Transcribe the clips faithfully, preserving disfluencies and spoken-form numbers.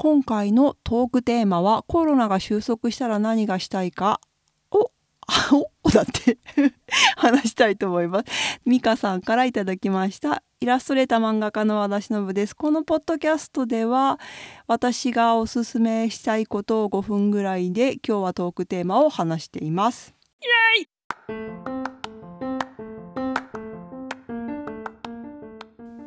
今回のトークテーマはコロナが収束したら何がしたいかをおだって話したいと思います。ミカさんからいただきました。イラストレーター漫画家の和田忍です。このポッドキャストでは私がおすすめしたいことをごふんぐらいで今日はトークテーマを話しています。イエーイ。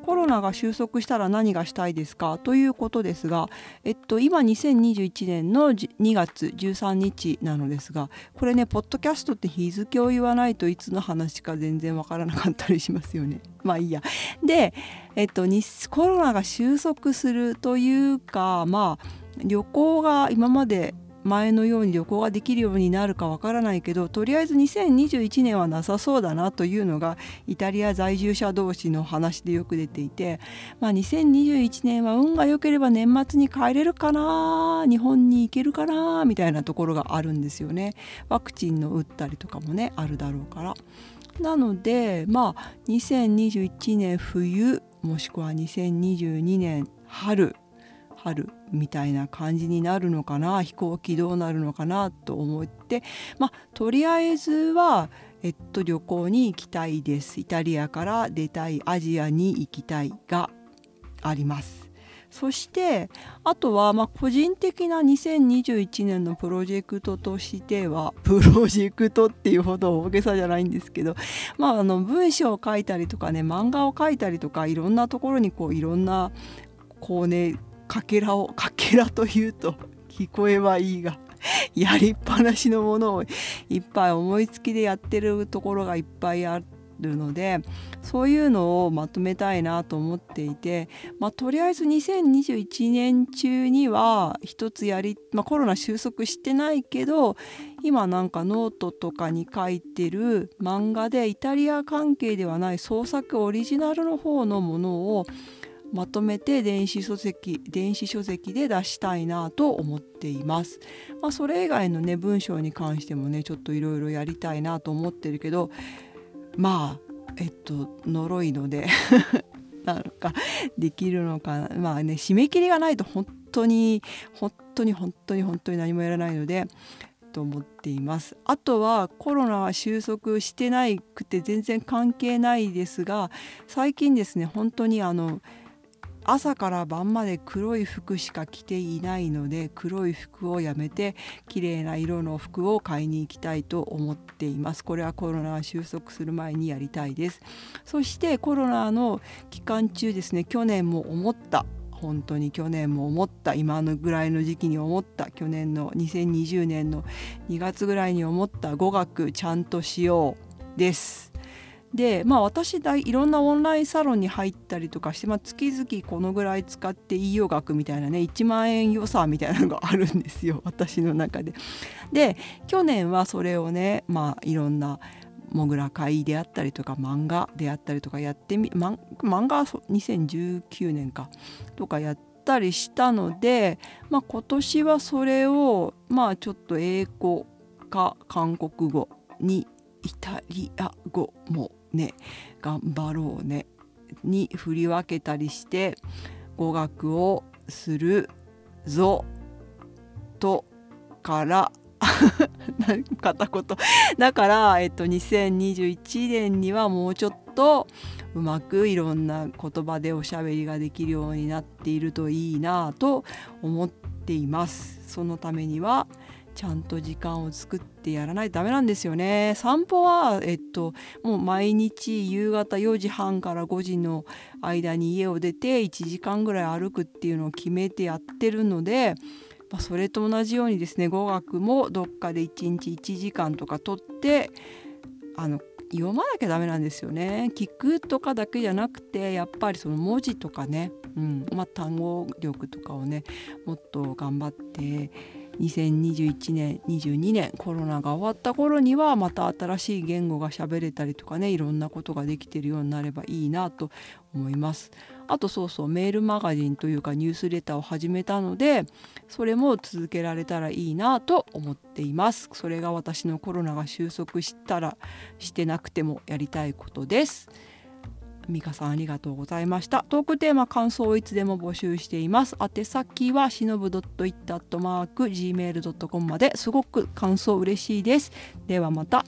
コロナが収束したら何がしたいですかということですが、えっと、今にせんにじゅういちねんのにがつじゅうさんにちなのですが、これねポッドキャストって日付を言わないといつの話か全然わからなかったりしますよね。まあいいや。で、えっと、にコロナが収束するというか、まあ旅行が今まで前のように旅行ができるようになるかわからないけど、とりあえずにせんにじゅういちねんはなさそうだなというのがイタリア在住者同士の話でよく出ていて、まあ、にせんにじゅういちねんは運が良ければ年末に帰れるかな、日本に行けるかなみたいなところがあるんですよね。ワクチンの打ったりとかもねあるだろうから。なのでまあにせんにじゅういちねん冬もしくはにせんにじゅうにねん春春みたいな感じになるのかな、飛行機どうなるのかなと思って、まあ、とりあえずは、えっと、旅行に行きたいです。イタリアから出たい、アジアに行きたいがあります。そしてあとは、まあ、個人的なにせんにじゅういちねんのプロジェクトとしては、プロジェクトっていうほど大げさじゃないんですけど、まあ、あの文章を書いたりとかね、漫画を書いたりとか、いろんなところにこういろんなこうねかけらをかけらというと聞こえはいいがやりっぱなしのものをいっぱい思いつきでやってるところがいっぱいあるので、そういうのをまとめたいなと思っていて、まあ、とりあえずにせんにじゅういちねん中には一つやり、まあ、コロナ収束してないけど今なんかノートとかに書いてる漫画でイタリア関係ではない創作オリジナルの方のものをまとめて電子書籍、電子書籍で出したいなと思っています。まあ、それ以外のね文章に関してもねちょっといろいろやりたいなと思ってるけど、まあえっと呪いのでなんかできるのかな、まあね締め切りがないと本当に本当に本当に本当に何もやらないので。と思っています。あとはコロナは収束してなくて全然関係ないですが、最近ですね本当にあの朝から晩まで黒い服しか着ていないので、黒い服をやめて綺麗な色の服を買いに行きたいと思っています。これはコロナが収束する前にやりたいです。そしてコロナの期間中ですね、去年も思った、本当に去年も思った今のぐらいの時期に思った、去年のにせんにじゅうねんのにがつぐらいに思った語学ちゃんとしようです。でまあ、私だ い, いろんなオンラインサロンに入ったりとかして、まあ、月々このぐらい使っていいよ額みたいなねいちまんえん予算みたいなのがあるんですよ、私の中で。で去年はそれをね、まあ、いろんなモグラ会であったりとか漫画であったりとかやってみ漫画はにせんじゅうきゅうねんかとかやったりしたので、まあ、今年はそれを、まあ、ちょっと英語か韓国語にイタリア語もね頑張ろうねに振り分けたりして語学をするぞとから片言だから、えっと、にせんにじゅういちねんにはもうちょっとうまくいろんな言葉でおしゃべりができるようになっているといいなと思っています。そのためにはちゃんと時間を作ってやらないとダメなんですよね。散歩は、えっと、もう毎日夕方よじはんからごじの間に家を出ていちじかんぐらい歩くっていうのを決めてやってるので、まあ、それと同じようにですね語学もどっかでいちにちいちじかんとか取ってあの読まなきゃダメなんですよね。聞くとかだけじゃなくてやっぱりその文字とかね、うんまあ、単語力とかをねもっと頑張ってにせんにじゅういちねんにじゅうにねんコロナが終わった頃にはまた新しい言語が喋れたりとかねいろんなことができてるようになればいいなと思います。あとそうそうメールマガジンというかニュースレターを始めたのでそれも続けられたらいいなと思っています。それが私のコロナが収束したらしてなくてもやりたいことです。美香さんありがとうございました。トークテーマ感想をいつでも募集しています。宛先はしのぶ ドットイット アットマーク ジーメール ドットコム まで。すごく感想嬉しいです。ではまた。